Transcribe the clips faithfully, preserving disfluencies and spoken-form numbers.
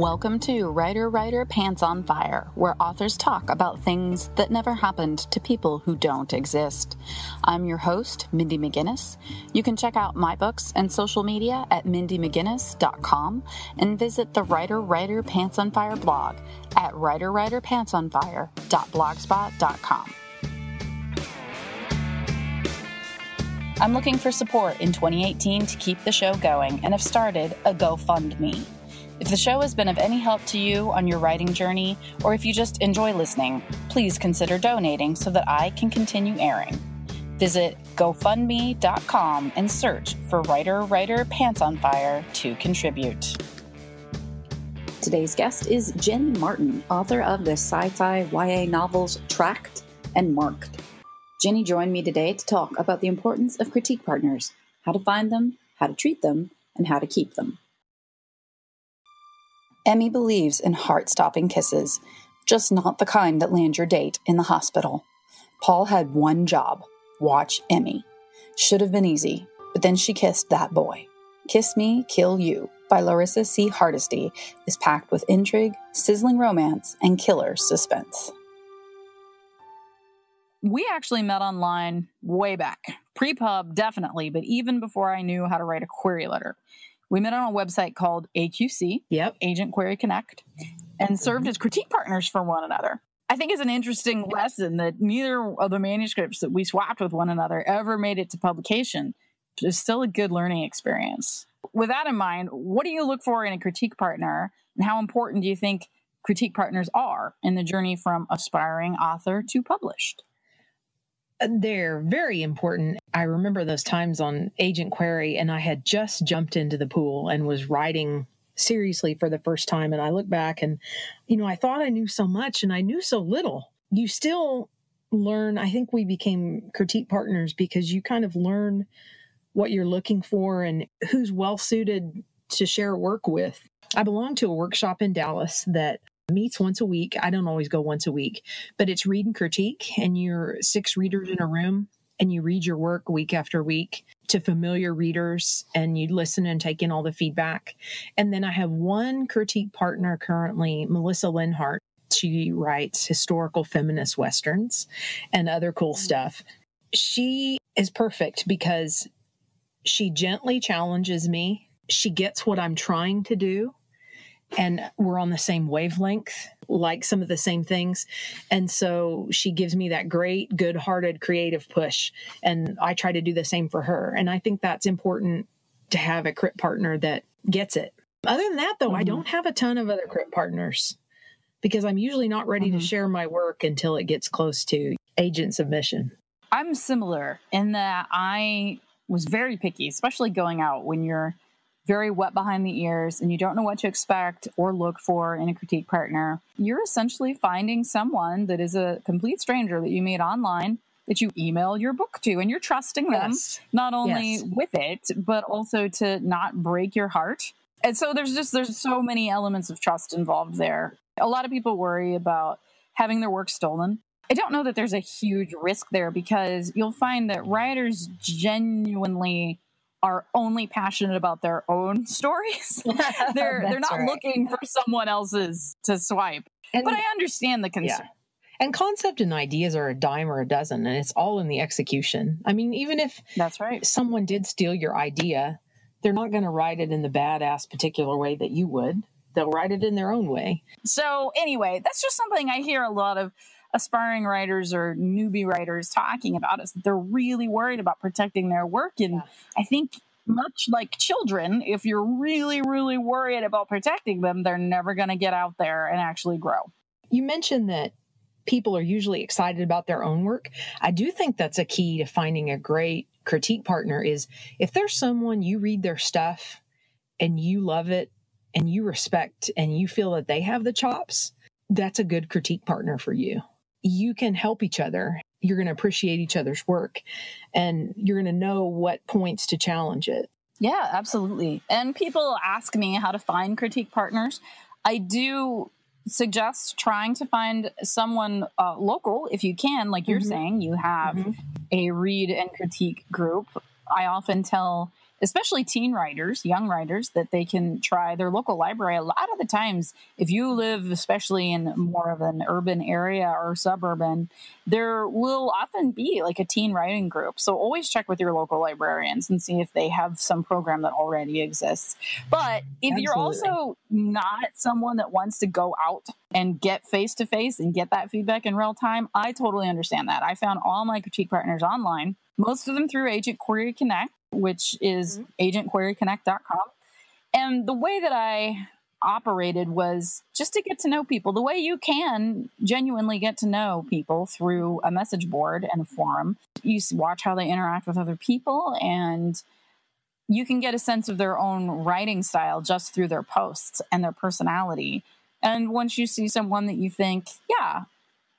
Welcome to Writer Writer Pants on Fire, where authors talk about things that never happened to people who don't exist. I'm your host, Mindy McGinnis. You can check out my books and social media at mindy mcginnis dot com and visit the Writer Writer Pants on Fire blog at writer writer pants on fire dot blogspot dot com. I'm looking for support in twenty eighteen to keep the show going and have started a GoFundMe. If the show has been of any help to you on your writing journey, or if you just enjoy listening, please consider donating so that I can continue airing. Visit go fund me dot com and search for Writer Writer Pants on Fire to contribute. Today's guest is Jenny Martin, author of the sci-fi Y A novels Tracked and Marked. Jenny joined me today to talk about the importance of critique partners, how to find them, how to treat them, and how to keep them. Emmy believes in heart-stopping kisses, just not the kind that land your date in the hospital. Paul had one job, watch Emmy. Should have been easy, but then she kissed that boy. Kiss Me, Kill You by Larissa C. Hardesty is packed with intrigue, sizzling romance, and killer suspense. We actually met online way back, pre-pub definitely, but even before I knew how to write a query letter. We met on a website called A Q C, yep. Agent Query Connect, and served as critique partners for one another. I think it's an interesting lesson that neither of the manuscripts that we swapped with one another ever made it to publication, but it's still a good learning experience. With that in mind, what do you look for in a critique partner, and how important do you think critique partners are in the journey from aspiring author to published? They're very important. I remember those times on Agent Query, and I had just jumped into the pool and was writing seriously for the first time. And I look back and, you know, I thought I knew so much and I knew so little. You still learn. I think we became critique partners because you kind of learn what you're looking for and who's well suited to share work with. I belong to a workshop in Dallas that meets once a week. I don't always go once a week, but it's read and critique, and you're six readers in a room and you read your work week after week to familiar readers, and you listen and take in all the feedback. And then I have one critique partner currently, Melissa Linhart. She writes historical feminist Westerns and other cool stuff. She is perfect because she gently challenges me. She gets what I'm trying to do. And we're on the same wavelength, like some of the same things. And so she gives me that great, good-hearted, creative push. And I try to do the same for her. And I think that's important to have a crit partner that gets it. Other than that, though, mm-hmm. I don't have a ton of other crit partners because I'm usually not ready mm-hmm. to share my work until it gets close to agent submission. I'm similar in that I was very picky, especially going out when you're very wet behind the ears and you don't know what to expect or look for in a critique partner. You're essentially finding someone that is a complete stranger that you meet online that you email your book to, and you're trusting them yes. not only yes. with it, but also to not break your heart. And so there's just, there's so many elements of trust involved there. A lot of people worry about having their work stolen. I don't know that there's a huge risk there because you'll find that writers genuinely are only passionate about their own stories. they're they're not right. looking for someone else's to swipe. And, but I understand the concern. Yeah. And concept and ideas are a dime or a dozen, and it's all in the execution. I mean, even if that's right. someone did steal your idea, they're not going to write it in the badass particular way that you would. They'll write it in their own way. So anyway, that's just something I hear a lot of aspiring writers or newbie writers talking about is that they're really worried about protecting their work. And yeah. I think much like children, if you're really, really worried about protecting them, they're never going to get out there and actually grow. You mentioned that people are usually excited about their own work. I do think that's a key to finding a great critique partner is if there's someone you read their stuff and you love it and you respect and you feel that they have the chops, that's a good critique partner for you. You can help each other. You're going to appreciate each other's work, and you're going to know what points to challenge it. Yeah, absolutely. And people ask me how to find critique partners. I do suggest trying to find someone uh, local if you can. Like you're mm-hmm. saying, you have mm-hmm. a read and critique group. I often tell, especially teen writers, young writers, that they can try their local library. A lot of the times, if you live especially in more of an urban area or suburban, there will often be like a teen writing group. So always check with your local librarians and see if they have some program that already exists. But if Absolutely. You're also not someone that wants to go out and get face-to-face and get that feedback in real time, I totally understand that. I found all my critique partners online, most of them through Agent Query Connect, which is mm-hmm. agent query connect dot com. And the way that I operated was just to get to know people, the way you can genuinely get to know people through a message board and a forum. You watch how they interact with other people, and you can get a sense of their own writing style just through their posts and their personality. And once you see someone that you think, yeah,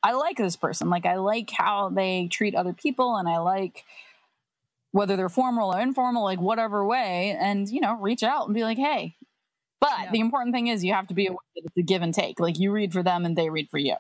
I like this person, like I like how they treat other people, and I like whether they're formal or informal, like whatever way, and, you know, reach out and be like, hey. But yeah. The important thing is you have to be aware that it's a give and take. Like, you read for them and they read for you.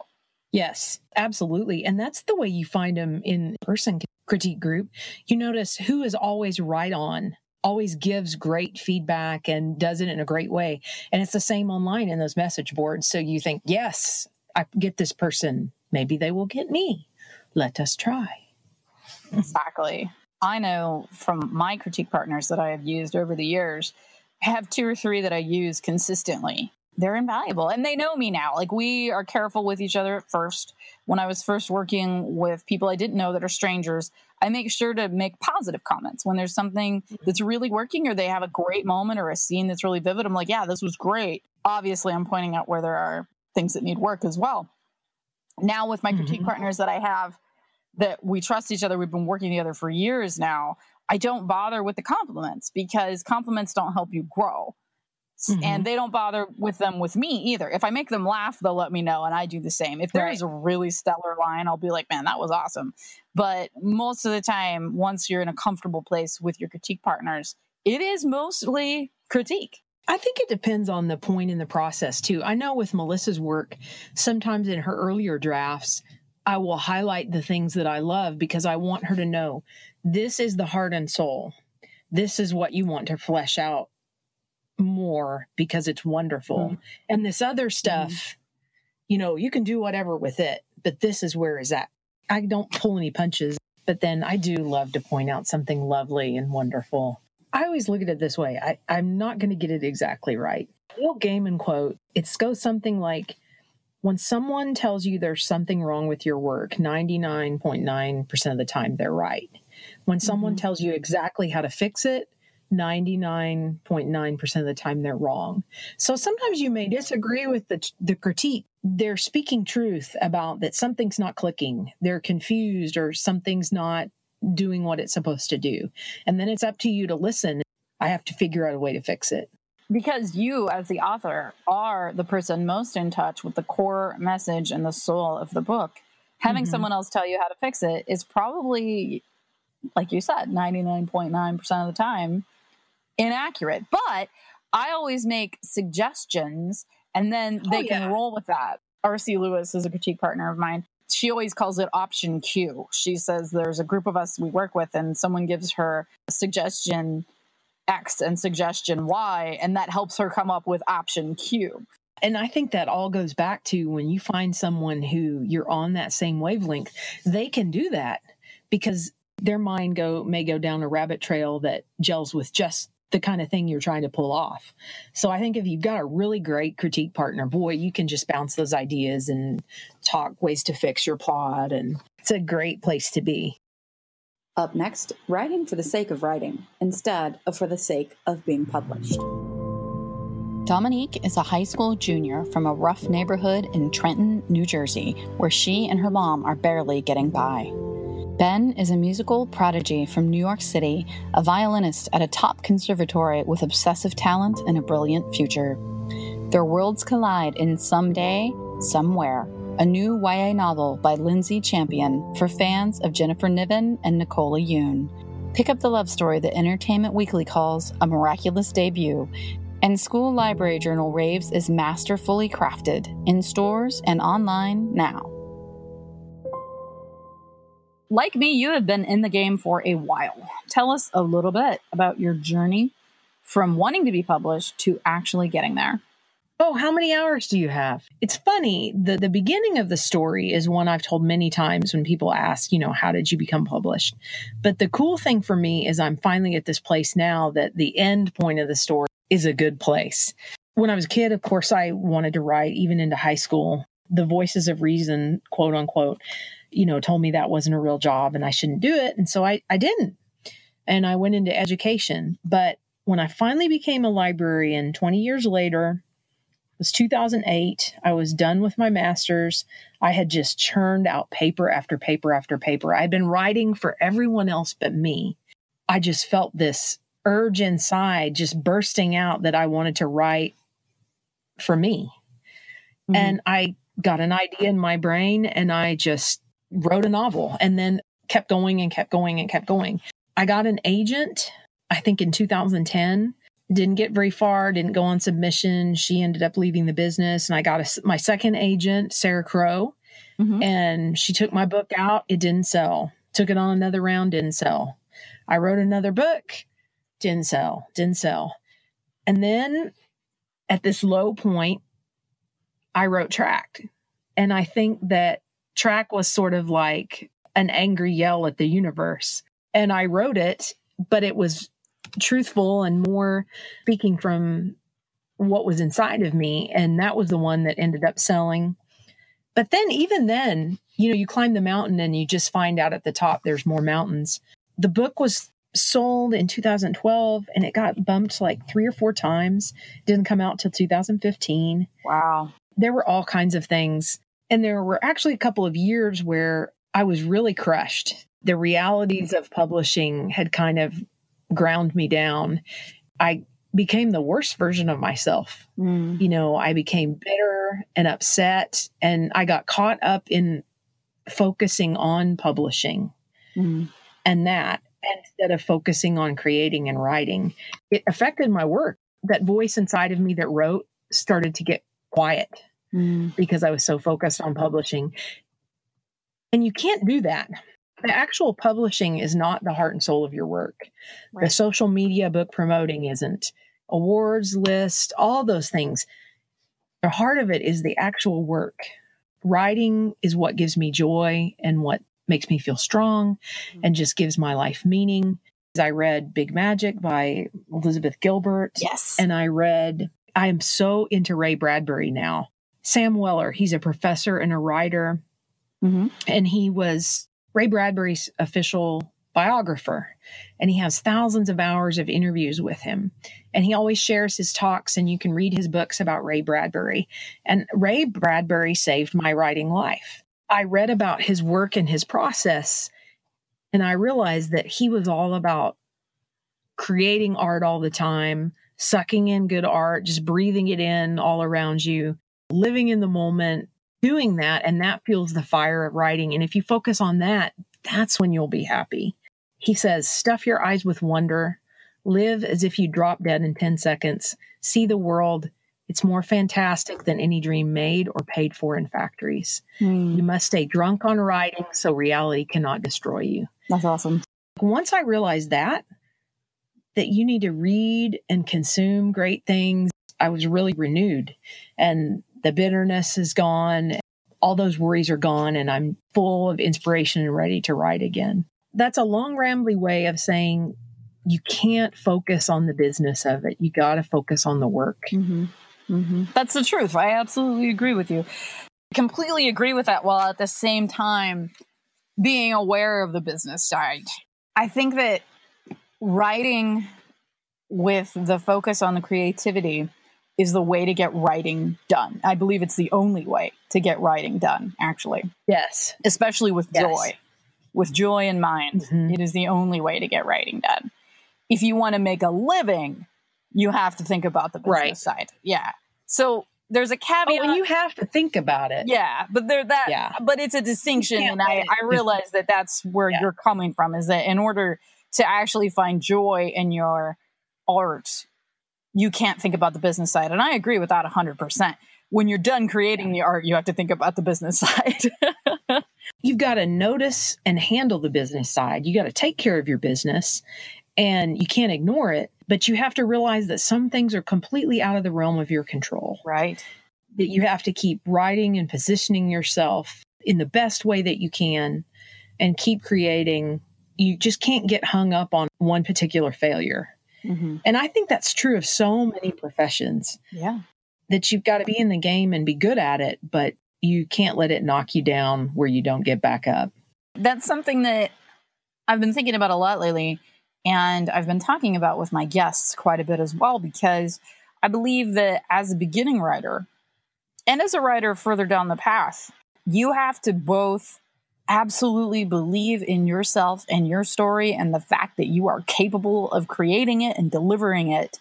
Yes, absolutely. And that's the way you find them in person critique group. You notice who is always right on, always gives great feedback and does it in a great way. And it's the same online in those message boards. So you think, yes, I get this person. Maybe they will get me. Let us try. Exactly. I know from my critique partners that I have used over the years, I have two or three that I use consistently. They're invaluable. And they know me now. Like, we are careful with each other at first. When I was first working with people I didn't know that are strangers, I make sure to make positive comments when there's something that's really working, or they have a great moment or a scene that's really vivid. I'm like, yeah, this was great. Obviously, I'm pointing out where there are things that need work as well. Now with my mm-hmm. critique partners that I have, that we trust each other, we've been working together for years now, I don't bother with the compliments, because compliments don't help you grow. Mm-hmm. And they don't bother with them with me either. If I make them laugh, they'll let me know, and I do the same. If there right. is a really stellar line, I'll be like, man, that was awesome. But most of the time, once you're in a comfortable place with your critique partners, it is mostly critique. I think it depends on the point in the process, too. I know with Melissa's work, sometimes in her earlier drafts, I will highlight the things that I love, because I want her to know this is the heart and soul. This is what you want to flesh out more, because it's wonderful. Mm-hmm. And this other stuff, mm-hmm. you know, you can do whatever with it, but this is where is at. I don't pull any punches, but then I do love to point out something lovely and wonderful. I always look at it this way. I, I'm not going to get it exactly right. Neil Gaiman quote, it goes something like, when someone tells you there's something wrong with your work, ninety-nine point nine percent of the time, they're right. When someone mm-hmm. tells you exactly how to fix it, ninety-nine point nine percent of the time, they're wrong. So sometimes you may disagree with the, the critique. They're speaking truth about that something's not clicking. They're confused, or something's not doing what it's supposed to do. And then it's up to you to listen. I have to figure out a way to fix it. Because you, as the author, are the person most in touch with the core message and the soul of the book. Having mm-hmm. someone else tell you how to fix it is probably, like you said, ninety-nine point nine percent of the time, inaccurate. But I always make suggestions, and then they oh, yeah. can roll with that. R C. Lewis is a critique partner of mine. She always calls it option Q. She says there's a group of us we work with, and someone gives her a suggestion X and suggestion Y, and that helps her come up with option Q. And I think that all goes back to when you find someone who you're on that same wavelength, they can do that, because their mind go may go down a rabbit trail that gels with just the kind of thing you're trying to pull off. So I think if you've got a really great critique partner, boy, you can just bounce those ideas and talk ways to fix your plot. And it's a great place to be. Up next, writing for the sake of writing, instead of for the sake of being published. Dominique is a high school junior from a rough neighborhood in Trenton, New Jersey, where she and her mom are barely getting by. Ben is a musical prodigy from New York City, a violinist at a top conservatory with obsessive talent and a brilliant future. Their worlds collide in Someday, Somewhere, a new Y A novel by Lindsay Champion for fans of Jennifer Niven and Nicola Yoon. Pick up the love story that Entertainment Weekly calls a miraculous debut, and School Library Journal raves is masterfully crafted, in stores and online now. like me, you have been in the game for a while. Tell us a little bit about your journey from wanting to be published to actually getting there. Oh, how many hours do you have? It's funny. The, the beginning of the story is one I've told many times when people ask, you know, how did you become published? But the cool thing for me is I'm finally at this place now that the end point of the story is a good place. When I was a kid, of course, I wanted to write even into high school. The voices of reason, quote unquote, you know, told me that wasn't a real job and I shouldn't do it. And so I, I didn't. And I went into education. But when I finally became a librarian twenty years later, it was two thousand eight. I was done with my master's. I had just churned out paper after paper after paper. I'd been writing for everyone else but me. I just felt this urge inside just bursting out that I wanted to write for me. Mm-hmm. And I got an idea in my brain and I just wrote a novel and then kept going and kept going and kept going. I got an agent, I think in two thousand ten. Didn't get very far, didn't go on submission. She ended up leaving the business. And I got a, my second agent, Sarah Crow, mm-hmm. and she took my book out. It didn't sell. Took it on another round, didn't sell. I wrote another book, didn't sell, didn't sell. And then at this low point, I wrote Tracked. And I think that Tracked was sort of like an angry yell at the universe. And I wrote it, but it was truthful and more speaking from what was inside of me. And that was the one that ended up selling. But then, even then, you know, you climb the mountain and you just find out at the top there's more mountains. The book was sold in two thousand twelve and it got bumped like three or four times. Didn't come out till two thousand fifteen. Wow. There were all kinds of things. And there were actually a couple of years where I was really crushed. The realities of publishing had kind of ground me down. I became the worst version of myself. Mm. You know, I became bitter and upset, and I got caught up in focusing on publishing mm. and that instead of focusing on creating and writing. It affected my work. That voice inside of me that wrote started to get quiet mm. because I was so focused on publishing. And you can't do that. The actual publishing is not the heart and soul of your work. Right. The social media book promoting isn't. Awards list, all those things. The heart of it is the actual work. Writing is what gives me joy and what makes me feel strong mm-hmm. and just gives my life meaning. I read Big Magic by Elizabeth Gilbert. Yes. And I read, I am so into Ray Bradbury now. Sam Weller, he's a professor and a writer. Mm-hmm. And he was Ray Bradbury's official biographer, and he has thousands of hours of interviews with him. And he always shares his talks, and you can read his books about Ray Bradbury. And Ray Bradbury saved my writing life. I read about his work and his process, and I realized that he was all about creating art all the time, sucking in good art, just breathing it in all around you, living in the moment, doing that, and that fuels the fire of writing. And if you focus on that, that's when you'll be happy. He says, stuff your eyes with wonder, live as if you drop dead in ten seconds, see the world. It's more fantastic than any dream made or paid for in factories. Mm. You must stay drunk on writing so reality cannot destroy you. That's awesome. Once I realized that, that you need to read and consume great things, I was really renewed. And the bitterness is gone. All those worries are gone, and I'm full of inspiration and ready to write again. That's a long, rambly way of saying you can't focus on the business of it. You got to focus on the work. Mm-hmm. Mm-hmm. That's the truth. I absolutely agree with you. Completely agree with that, while at the same time being aware of the business side. I think that writing with the focus on the creativity is the way to get writing done. I believe it's the only way to get writing done, actually. Yes. Especially with yes. joy. With joy in mind, mm-hmm. it is the only way to get writing done. If you want to make a living, you have to think about the business right. side. Yeah. So there's a caveat. Oh, and you have to think about it. Yeah. But there that yeah. but it's a distinction, and I, I realize that that's where yeah. you're coming from, is that in order to actually find joy in your art, you can't think about the business side. And I agree with that one hundred percent. When you're done creating the art, you have to think about the business side. you've got to notice and handle the business side. You got to take care of your business, and you can't ignore it, but you have to realize that some things are completely out of the realm of your control. Right. That you have to keep writing and positioning yourself in the best way that you can and keep creating. You just can't get hung up on one particular failure. Mm-hmm. And I think that's true of so many professions. Yeah. That you've got to be in the game and be good at it, but you can't let it knock you down where you don't get back up. That's something that I've been thinking about a lot lately. And I've been talking about with my guests quite a bit as well, because I believe that as a beginning writer and as a writer further down the path, you have to both absolutely believe in yourself and your story and the fact that you are capable of creating it and delivering it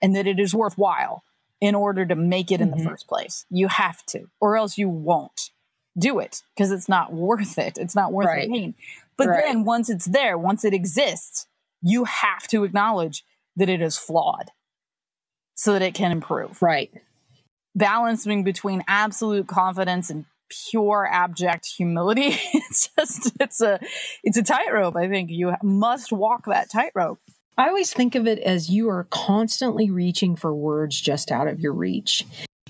and that it is worthwhile in order to make it in mm-hmm. the first place. You have to, or else you won't do it because it's not worth it. It's not worth right. the pain. But right. then once it's there, once it exists, you have to acknowledge that it is flawed so that it can improve. Right. Balancing between absolute confidence and pure abject humility. It's just, it's a, it's a tightrope. I think you must walk that tightrope. I always think of it as you are constantly reaching for words just out of your reach.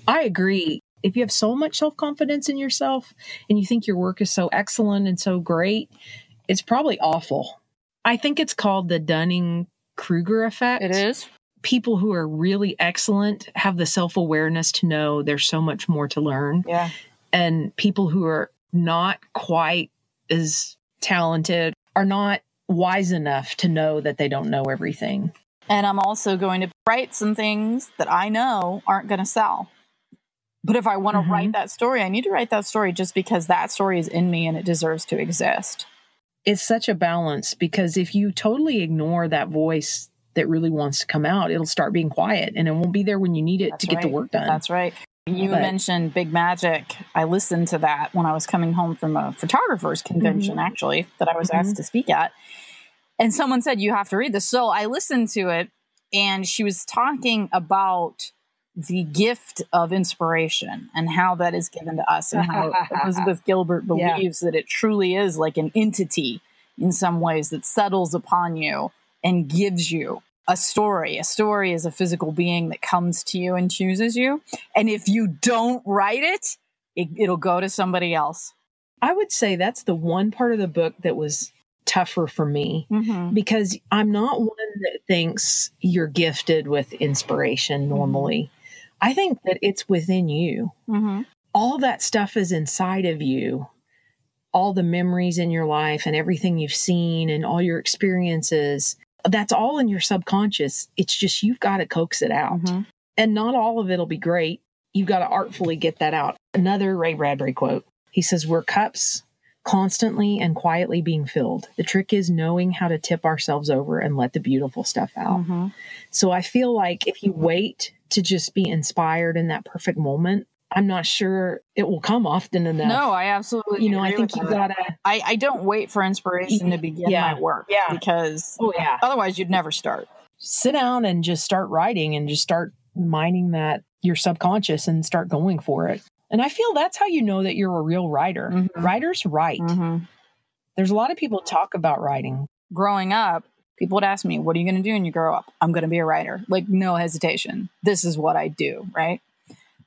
I agree. If you have so much self-confidence in yourself and you think your work is so excellent and so great, it's probably awful. I think it's called the Dunning-Kruger effect. It is. People who are really excellent have the self-awareness to know there's so much more to learn. Yeah. And people who are not quite as talented are not wise enough to know that they don't know everything. And I'm also going to write some things that I know aren't going to sell. But if I want to mm-hmm. write that story, I need to write that story just because that story is in me and it deserves to exist. It's such a balance, because if you totally ignore that voice that really wants to come out, it'll start being quiet and it won't be there when you need it That's to right. get the work done. That's right. You but, mentioned Big Magic. I listened to that when I was coming home from a photographer's convention, mm-hmm. actually, that I was mm-hmm. asked to speak at. And someone said, you have to read this. So I listened to it, and she was talking about the gift of inspiration and how that is given to us, and how Elizabeth Gilbert believes yeah. that it truly is like an entity in some ways that settles upon you and gives you a story. A story is a physical being that comes to you and chooses you. And if you don't write it, it it'll go to somebody else. I would say that's the one part of the book that was tougher for me mm-hmm. because I'm not one that thinks you're gifted with inspiration normally. Mm-hmm. I think that it's within you. Mm-hmm. All that stuff is inside of you. All the memories in your life and everything you've seen and all your experiences, that's all in your subconscious. It's just you've got to coax it out. Mm-hmm. And not all of it will be great. You've got to artfully get that out. Another Ray Bradbury quote. He says, we're cups constantly and quietly being filled. The trick is knowing how to tip ourselves over and let the beautiful stuff out. Mm-hmm. So I feel like if you wait to just be inspired in that perfect moment, I'm not sure it will come often enough. No, I absolutely You know, I think you that. gotta... I, I don't wait for inspiration to begin yeah. my work. Yeah. Because oh, yeah. otherwise you'd never start. Sit down and just start writing and just start mining that, your subconscious, and start going for it. And I feel that's how you know that you're a real writer. Mm-hmm. Writers write. Mm-hmm. There's a lot of people talk about writing. Growing up, people would ask me, what are you going to do when you grow up? I'm going to be a writer. Like, no hesitation. This is what I do, right?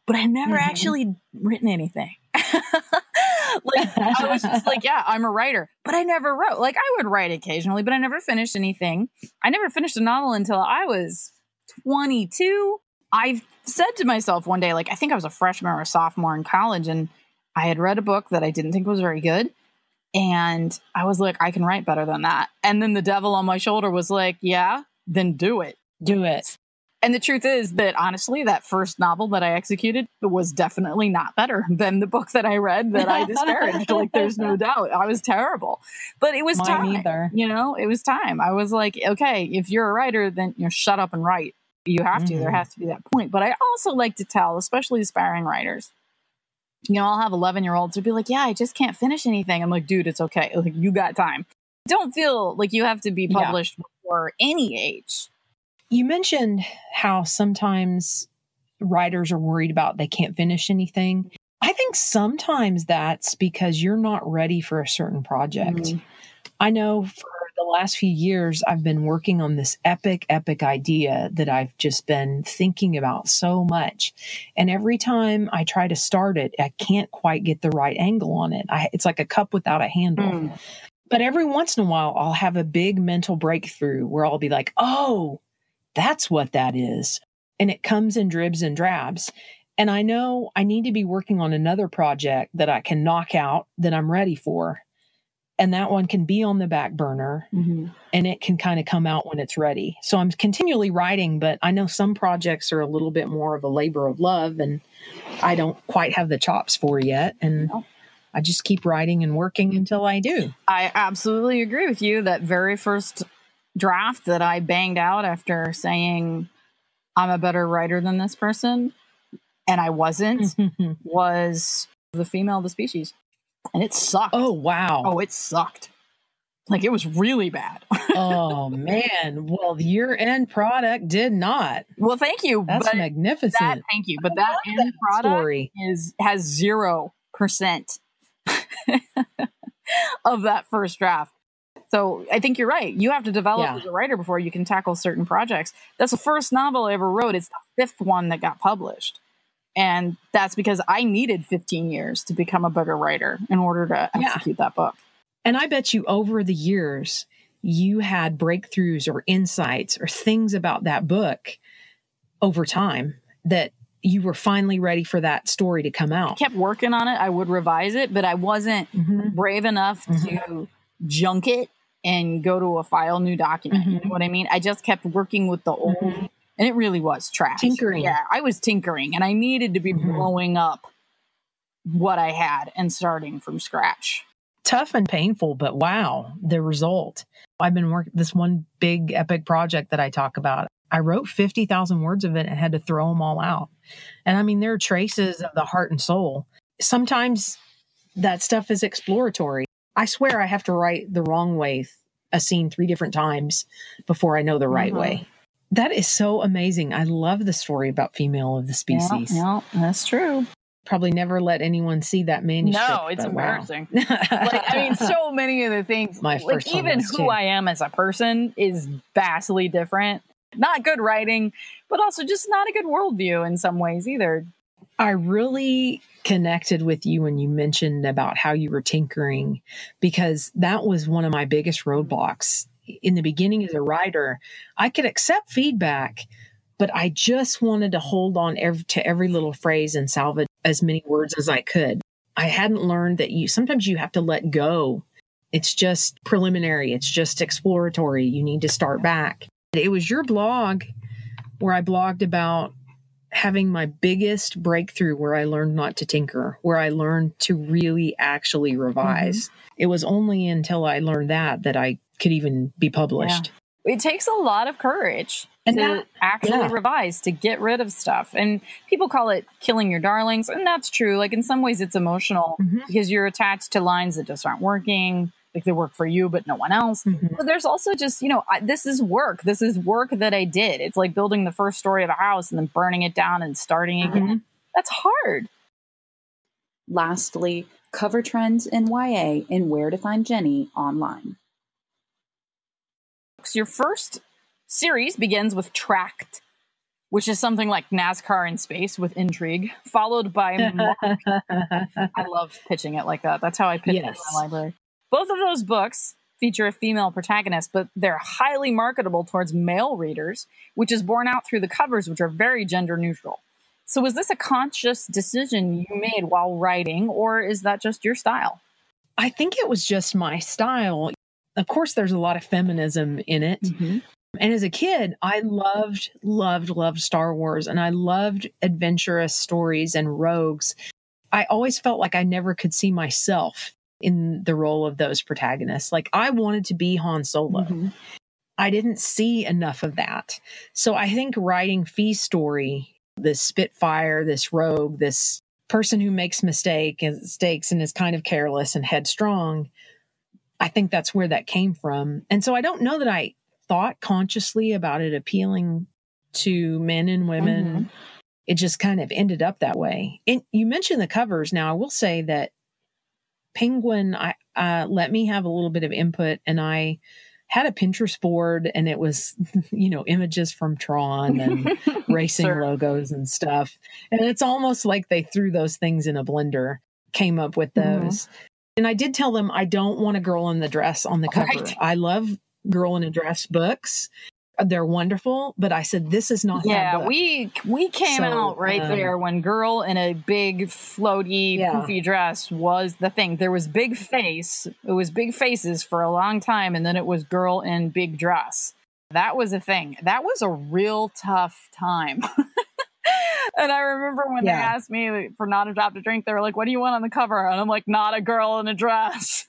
But I've never mm-hmm. actually written anything. Like, I was just like, yeah, I'm a writer. But I never wrote. Like, I would write occasionally, but I never finished anything. I never finished a novel until I was twenty-two. I've said to myself one day, like, I think I was a freshman or a sophomore in college, and I had read a book that I didn't think was very good. And I was like, I can write better than that. And then the devil on my shoulder was like, yeah, then do it. Do it. And the truth is that, honestly, that first novel that I executed was definitely not better than the book that I read that I disparaged. Like, there's no doubt. I was terrible. But it was Mine time. Either. You know, it was time. I was like, okay, if you're a writer, then you know, shut up and write. You have to. Mm. There has to be that point. But I also like to tell, especially aspiring writers, you know, I'll have eleven-year-olds who be like, yeah, I just can't finish anything. I'm like, dude, it's okay. Like, you got time. Don't feel like you have to be published yeah. before any age. You mentioned how sometimes writers are worried about they can't finish anything. I think sometimes that's because you're not ready for a certain project. Mm-hmm. I know for the last few years, I've been working on this epic, epic idea that I've just been thinking about so much. And every time I try to start it, I can't quite get the right angle on it. I, it's like a cup without a handle. Mm. But every once in a while, I'll have a big mental breakthrough where I'll be like, oh, that's what that is. And it comes in dribs and drabs. And I know I need to be working on another project that I can knock out that I'm ready for. And that one can be on the back burner, mm-hmm. and it can kind of come out when it's ready. So I'm continually writing, but I know some projects are a little bit more of a labor of love and I don't quite have the chops for yet. And no. I just keep writing and working until I do. I absolutely agree with you. That very first draft that I banged out after saying I'm a better writer than this person, and I wasn't, was the Female of the Species. And it sucked. Oh, wow. Oh, it sucked. Like, it was really bad. Oh, man. Well, your end product did not. Well, thank you. That's but magnificent. That, thank you. But I that end that product story. is has zero percent of that first draft. So I think you're right. You have to develop yeah. as a writer before you can tackle certain projects. That's the first novel I ever wrote. It's the fifth one that got published. And that's because I needed fifteen years to become a better writer in order to execute yeah. that book. And I bet you over the years, you had breakthroughs or insights or things about that book over time that you were finally ready for that story to come out. I kept working on it. I would revise it, but I wasn't mm-hmm. brave enough mm-hmm. to junk it and go to a file new document. Mm-hmm. You know what I mean? I just kept working with the old mm-hmm. And it really was trash. Tinkering. Yeah, I was tinkering, and I needed to be mm-hmm. blowing up what I had and starting from scratch. Tough and painful, but wow, the result. I've been working this one big epic project that I talk about. I wrote fifty thousand words of it and had to throw them all out. And I mean, there are traces of the heart and soul. Sometimes that stuff is exploratory. I swear I have to write the wrong way, a scene three different times before I know the right mm-hmm. way. That is so amazing. I love the story about Female of the Species. Yeah, yeah, that's true. Probably never let anyone see that manuscript. No, it's embarrassing. Wow. Like, I mean, so many of the things, My like even who too. I am as a person is vastly different. Not good writing, but also just not a good worldview in some ways either. I really connected with you when you mentioned about how you were tinkering, because that was one of my biggest roadblocks. In the beginning as a writer, I could accept feedback, but I just wanted to hold on every, to every little phrase and salvage as many words as I could. I hadn't learned that you sometimes you have to let go. It's just preliminary. It's just exploratory. You need to start back. It was your blog where I blogged about having my biggest breakthrough where I learned not to tinker, where I learned to really actually revise. Mm-hmm. It was only until I learned that that I could even be published. Yeah. It takes a lot of courage and to that, actually yeah. revise, to get rid of stuff. And people call it killing your darlings. And that's true. Like, in some ways it's emotional mm-hmm. because you're attached to lines that just aren't working. Like, they work for you, but no one else. Mm-hmm. But there's also just, you know, I, this is work. This is work that I did. It's like building the first story of a house and then burning it down and starting again. Mm-hmm. That's hard. Lastly, cover trends in Y A and where to find Jenny online. Your first series begins with Tracked, which is something like NASCAR in space with intrigue, followed by Marked. I love pitching it like that. That's how I pitch yes. it in my library. Both of those books feature a female protagonist, but they're highly marketable towards male readers, which is borne out through the covers, which are very gender neutral. So was this a conscious decision you made while writing, or is that just your style? I think it was just my style. Of course, there's a lot of feminism in it. Mm-hmm. And as a kid, I loved, loved, loved Star Wars. And I loved adventurous stories and rogues. I always felt like I never could see myself in the role of those protagonists. Like, I wanted to be Han Solo. Mm-hmm. I didn't see enough of that. So I think writing Fee's story, this Spitfire, this rogue, this person who makes mistake, mistakes and is kind of careless and headstrong, I think that's where that came from. And so I don't know that I thought consciously about it appealing to men and women. Mm-hmm. it just kind of ended up that way. And you mentioned the covers. Now, I will say that Penguin I uh, let me have a little bit of input, and I had a Pinterest board, and it was, you know, images from Tron and racing sure. logos and stuff. And it's almost like they threw those things in a blender, came up with those. Mm-hmm. And I did tell them I don't want a girl in the dress on the cover. Right. I love girl in a dress books. They're wonderful, but I said, this is not yeah, that book. we we came so, out right um, there when girl in a big floaty yeah. poofy dress was the thing. There was big face. It was big faces for a long time, and then it was girl in big dress. That was a thing. That was a real tough time. And I remember when yeah. they asked me for Not a Drop to Drink, they were like, what do you want on the cover? And I'm like, not a girl in a dress.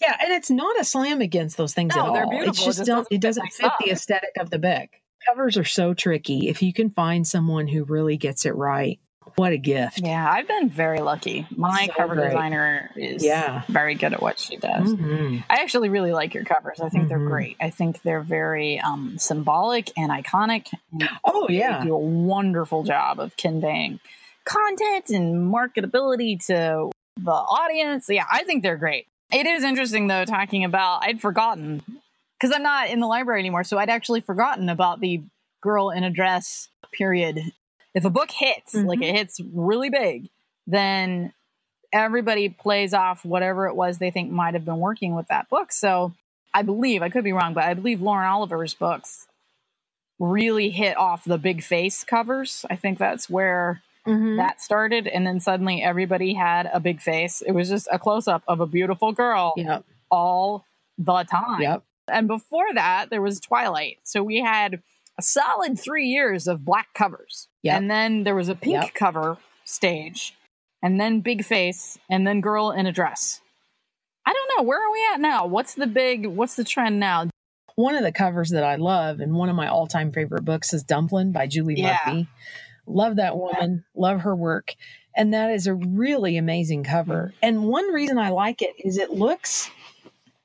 Yeah, and it's not a slam against those things no, at all. They're beautiful. It's just, it just doesn't, it doesn't fit the aesthetic of the book. Covers are so tricky. If you can find someone who really gets it right, what a gift. Yeah, I've been very lucky. My so cover great. designer is yeah. very good at what she does. Mm-hmm. I actually really like your covers. I think mm-hmm. they're great. I think they're very um, symbolic and iconic. And oh, yeah. They do a wonderful job of conveying content and marketability to the audience. Yeah, I think they're great. It is interesting, though, talking about, I'd forgotten, because I'm not in the library anymore, so I'd actually forgotten about the girl in a dress period. If a book hits, mm-hmm. like it hits really big, then everybody plays off whatever it was they think might have been working with that book. So I believe, I could be wrong, but I believe Lauren Oliver's books really hit off the big face covers. I think that's where... Mm-hmm. That started, and then suddenly everybody had a big face. It was just a close-up of a beautiful girl yep. all the time. Yep. And before that, there was Twilight. So we had a solid three years of black covers. Yep. And then there was a pink yep. cover stage, and then big face, and then girl in a dress. I don't know. Where are we at now? What's the big, what's the trend now? One of the covers that I love, and one of my all-time favorite books, is Dumplin' by Julie yeah. Murphy. Love that woman, love her work. And that is a really amazing cover. And one reason I like it is it looks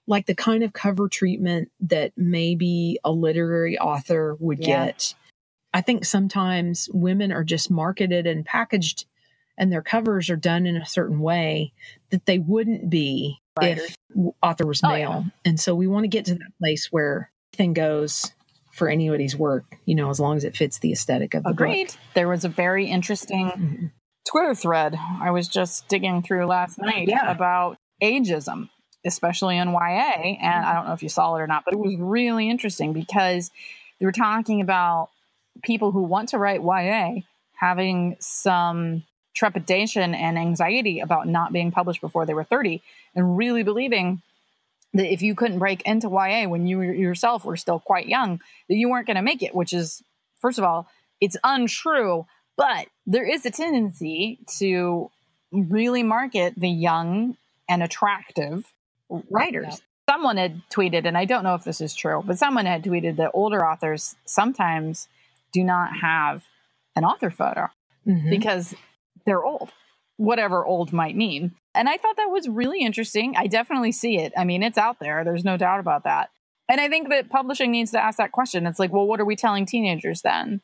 like the kind of cover treatment that maybe a literary author would yeah. get. I think sometimes women are just marketed and packaged, and their covers are done in a certain way that they wouldn't be right. if author was male. Oh, yeah. And so we want to get to that place where everything goes for anybody's work, you know, as long as it fits the aesthetic of the Agreed. book. There was a very interesting mm-hmm. Twitter thread I was just digging through last night yeah. about ageism, especially in Y A. And mm-hmm. I don't know if you saw it or not, but it was really interesting because they were talking about people who want to write Y A having some trepidation and anxiety about not being published before they were thirty, and really believing that if you couldn't break into Y A when you yourself were still quite young, that you weren't going to make it, which is, first of all, it's untrue, but there is a tendency to really market the young and attractive writers. Yeah. Someone had tweeted, and I don't know if this is true, but someone had tweeted that older authors sometimes do not have an author photo mm-hmm. because they're old, whatever old might mean. And I thought that was really interesting. I definitely see it. I mean, it's out there. There's no doubt about that. And I think that publishing needs to ask that question. It's like, well, what are we telling teenagers then?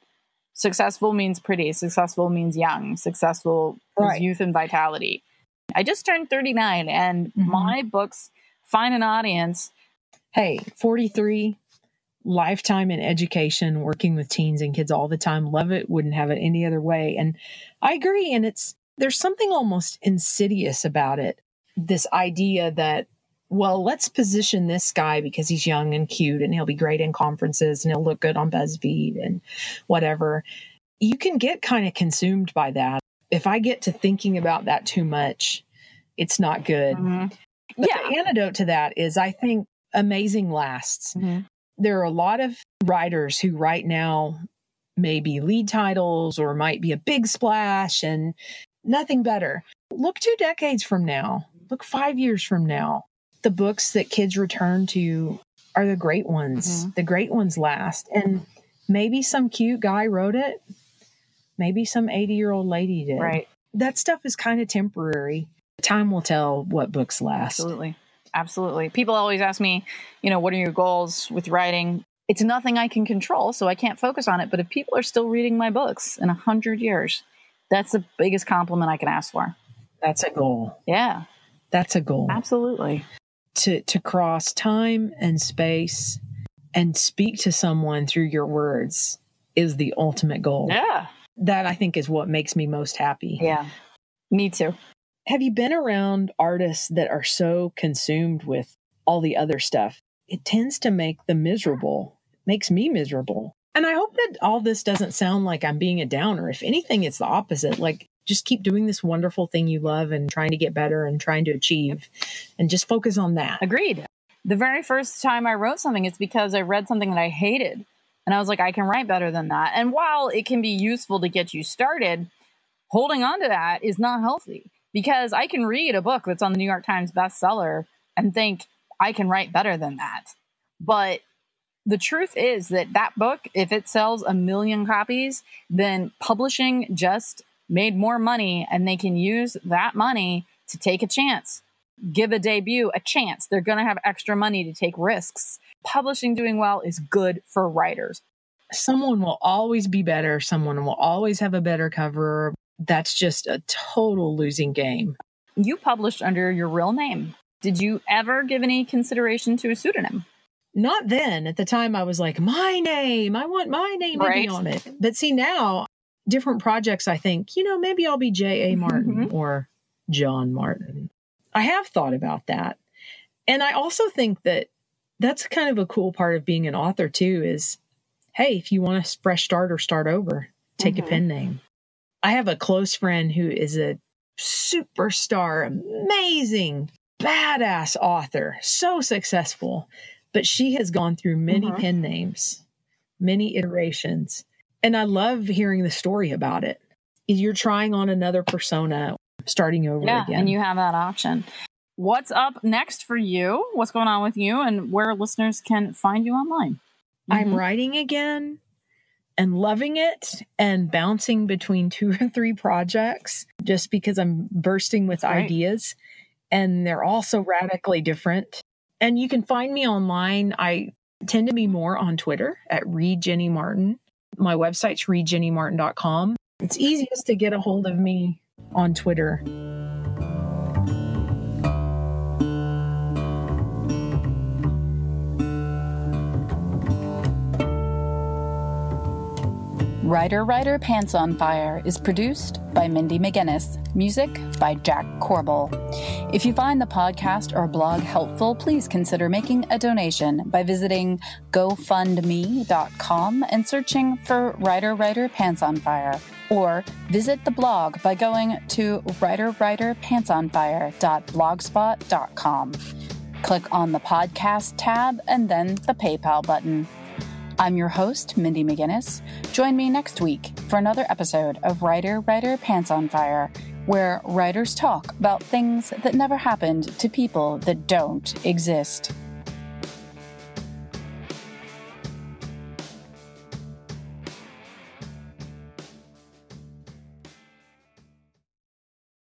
Successful means pretty. Successful means young. Successful right. is youth and vitality. I just turned thirty-nine, and mm-hmm. my books find an audience. Hey, forty-three, lifetime in education, working with teens and kids all the time. Love it. Wouldn't have it any other way. And I agree. And it's, there's something almost insidious about it, this idea that, well, let's position this guy because he's young and cute and he'll be great in conferences and he'll look good on BuzzFeed and whatever. You can get kind of consumed by that. If I get to thinking about that too much, it's not good. Mm-hmm. But yeah. the antidote to that is, I think, amazing lasts. Mm-hmm. There are a lot of writers who right now may be lead titles or might be a big splash, and nothing better. Look two decades from now. Look five years from now. The books that kids return to are the great ones. Mm-hmm. The great ones last. And maybe some cute guy wrote it. Maybe some eighty-year-old lady did. Right. That stuff is kind of temporary. Time will tell what books last. Absolutely. Absolutely. People always ask me, you know, what are your goals with writing? it's nothing I can control, so I can't focus on it. But if people are still reading my books in a hundred years, that's the biggest compliment I can ask for. That's a goal. Yeah. That's a goal. Absolutely. To to cross time and space and speak to someone through your words is the ultimate goal. Yeah. That, I think, is what makes me most happy. Yeah. Me too. Have you been around artists that are so consumed with all the other stuff? It tends to make them miserable. It makes me miserable. And I hope that all this doesn't sound like I'm being a downer. If anything, it's the opposite. Like, just keep doing this wonderful thing you love and trying to get better and trying to achieve, and just focus on that. Agreed. The very first time I wrote something, it's because I read something that I hated. And I was like, I can write better than that. And while it can be useful to get you started, holding on to that is not healthy, because I can read a book that's on the New York Times bestseller and think I can write better than that. But the truth is that that book, if it sells a million copies, then publishing just made more money, and they can use that money to take a chance, give a debut a chance. They're going to have extra money to take risks. Publishing doing well is good for writers. Someone will always be better. Someone will always have a better cover. That's just a total losing game. You published under your real name. Did you ever give any consideration to a pseudonym? Not then. At the time, I was like, my name, I want my name to be on it. But see, now, different projects, I think, you know, maybe I'll be J A Martin mm-hmm. or John Martin. I have thought about that. And I also think that that's kind of a cool part of being an author too, is, hey, if you want a fresh start or start over, take mm-hmm. a pen name. I have a close friend who is a superstar, amazing, badass author, so successful, but she has gone through many mm-hmm. pen names, many iterations. And I love hearing the story about it. You're trying on another persona, starting over yeah, again. And you have that option. What's up next for you? What's going on with you, and where listeners can find you online? Mm-hmm. I'm writing again and loving it, and bouncing between two or three projects just because I'm bursting with That's ideas. Right. And they're all so radically different. And you can find me online. I tend to be more on Twitter at Read Jenny Martin. My website's read jenny martin dot com. It's easiest to get a hold of me on Twitter. Writer, Writer, Pants on Fire is produced by Mindy McGinnis. Music by Jack Corbell. If you find the podcast or blog helpful, please consider making a donation by visiting go fund me dot com and searching for Writer, Writer, Pants on Fire. Or visit the blog by going to writer writer pants on fire dot blogspot dot com. Click on the podcast tab and then the PayPal button. I'm your host, Mindy McGinnis. Join me next week for another episode of Writer, Writer, Pants on Fire, where writers talk about things that never happened to people that don't exist.